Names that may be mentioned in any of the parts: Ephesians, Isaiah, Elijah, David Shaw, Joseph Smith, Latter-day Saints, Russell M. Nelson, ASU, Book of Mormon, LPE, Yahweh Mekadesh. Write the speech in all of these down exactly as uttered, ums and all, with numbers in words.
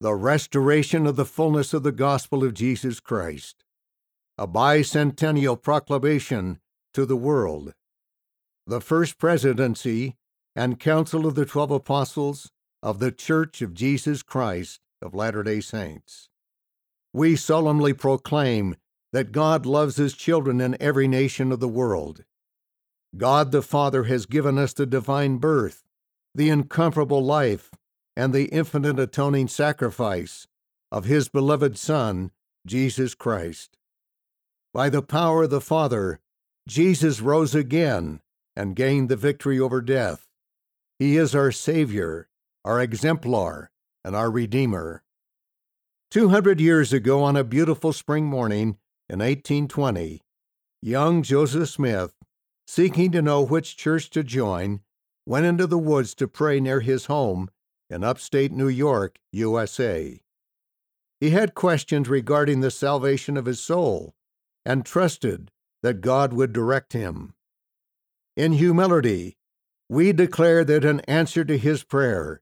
the restoration of the fullness of the gospel of Jesus Christ, a bicentennial proclamation to the world, the first presidency and council of the twelve apostles of the Church of Jesus Christ of Latter-day Saints. We solemnly proclaim that God loves His children in every nation of the world. God the Father has given us the divine birth, the incomparable life, and the infinite atoning sacrifice of His beloved Son, Jesus Christ. By the power of the Father, Jesus rose again and gained the victory over death. He is our Savior, our exemplar, and our Redeemer. Two hundred years ago, on a beautiful spring morning in eighteen twenty, young Joseph Smith, seeking to know which church to join, went into the woods to pray near his home in upstate New York, U S A. He had questions regarding the salvation of his soul and trusted that God would direct him. In humility, we declare that in answer to his prayer,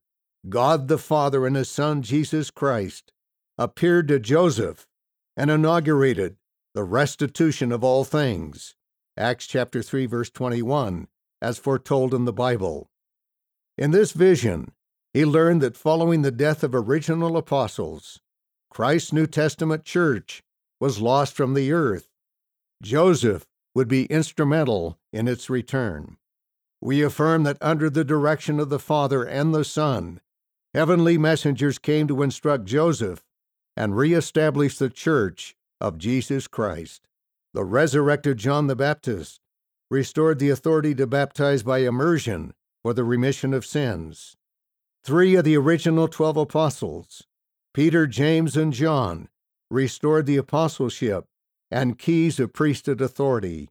God the Father and His Son, Jesus Christ, appeared to Joseph and inaugurated the restitution of all things, Acts chapter three, verse twenty-one, as foretold in the Bible. In this vision, he learned that following the death of original apostles, Christ's New Testament church was lost from the earth. Joseph would be instrumental in its return. We affirm that under the direction of the Father and the Son, heavenly messengers came to instruct Joseph and reestablish the Church of Jesus Christ. The resurrected John the Baptist restored the authority to baptize by immersion for the remission of sins. Three of the original twelve apostles, Peter, James, and John, restored the apostleship and keys of priesthood authority.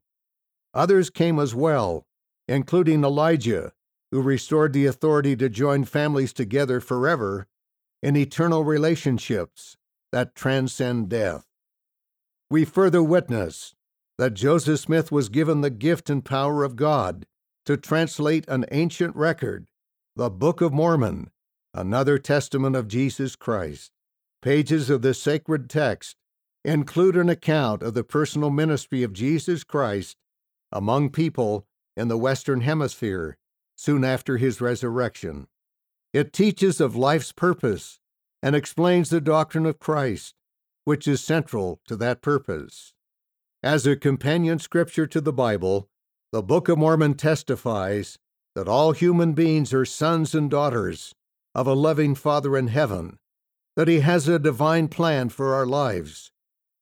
Others came as well, including Elijah, who restored the authority to join families together forever in eternal relationships that transcend death. We further witness that Joseph Smith was given the gift and power of God to translate an ancient record, the Book of Mormon, another testament of Jesus Christ. Pages of this sacred text include an account of the personal ministry of Jesus Christ among people in the Western Hemisphere soon after His resurrection. It teaches of life's purpose and explains the doctrine of Christ, which is central to that purpose. As a companion scripture to the Bible, the Book of Mormon testifies that all human beings are sons and daughters of a loving Father in heaven, that He has a divine plan for our lives,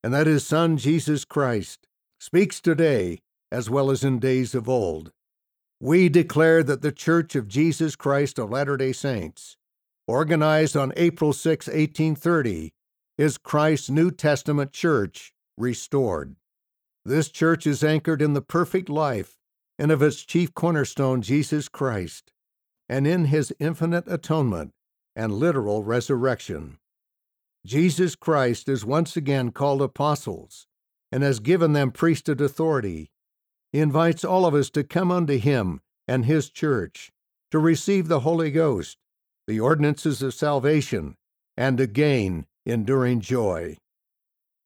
and that His Son, Jesus Christ, speaks today as well as in days of old. We declare that the Church of Jesus Christ of Latter-day Saints, organized on April sixth, eighteen thirty, is Christ's New Testament Church restored. This church is anchored in the perfect life and of its chief cornerstone, Jesus Christ, and in His infinite atonement and literal resurrection. Jesus Christ is once again called apostles and has given them priesthood authority. He invites all of us to come unto Him and His church, to receive the Holy Ghost, the ordinances of salvation, and to gain enduring joy.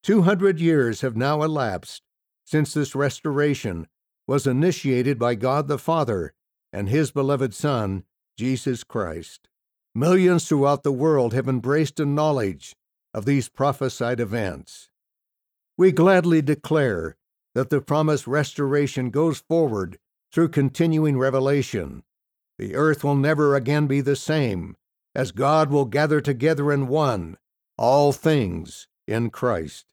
Two hundred years have now elapsed since this restoration was initiated by God the Father and His beloved Son, Jesus Christ. Millions throughout the world have embraced a knowledge of these prophesied events. We gladly declare that the promised restoration goes forward through continuing revelation. The earth will never again be the same, as God will gather together in one all things in Christ.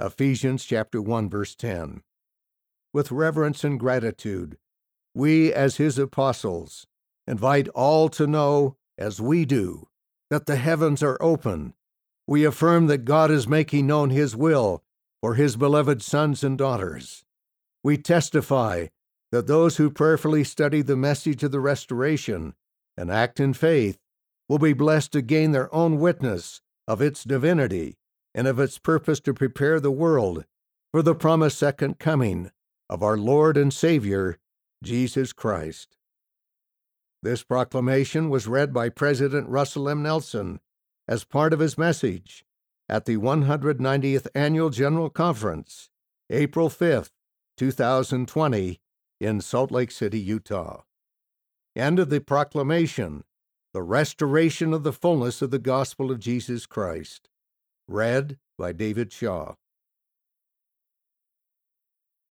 Ephesians chapter one, verse ten. With reverence and gratitude, we as His apostles invite all to know, as we do, that the heavens are open. We affirm that God is making known His will for His beloved sons and daughters. We testify that those who prayerfully study the message of the restoration and act in faith will be blessed to gain their own witness of its divinity and of its purpose to prepare the world for the promised second coming of our Lord and Savior, Jesus Christ. This proclamation was read by President Russell M. Nelson as part of his message at the one hundred ninetieth Annual General Conference, April fifth, two thousand twenty, in Salt Lake City, Utah. End of the proclamation, The Restoration of the Fullness of the Gospel of Jesus Christ. Read by David Shaw.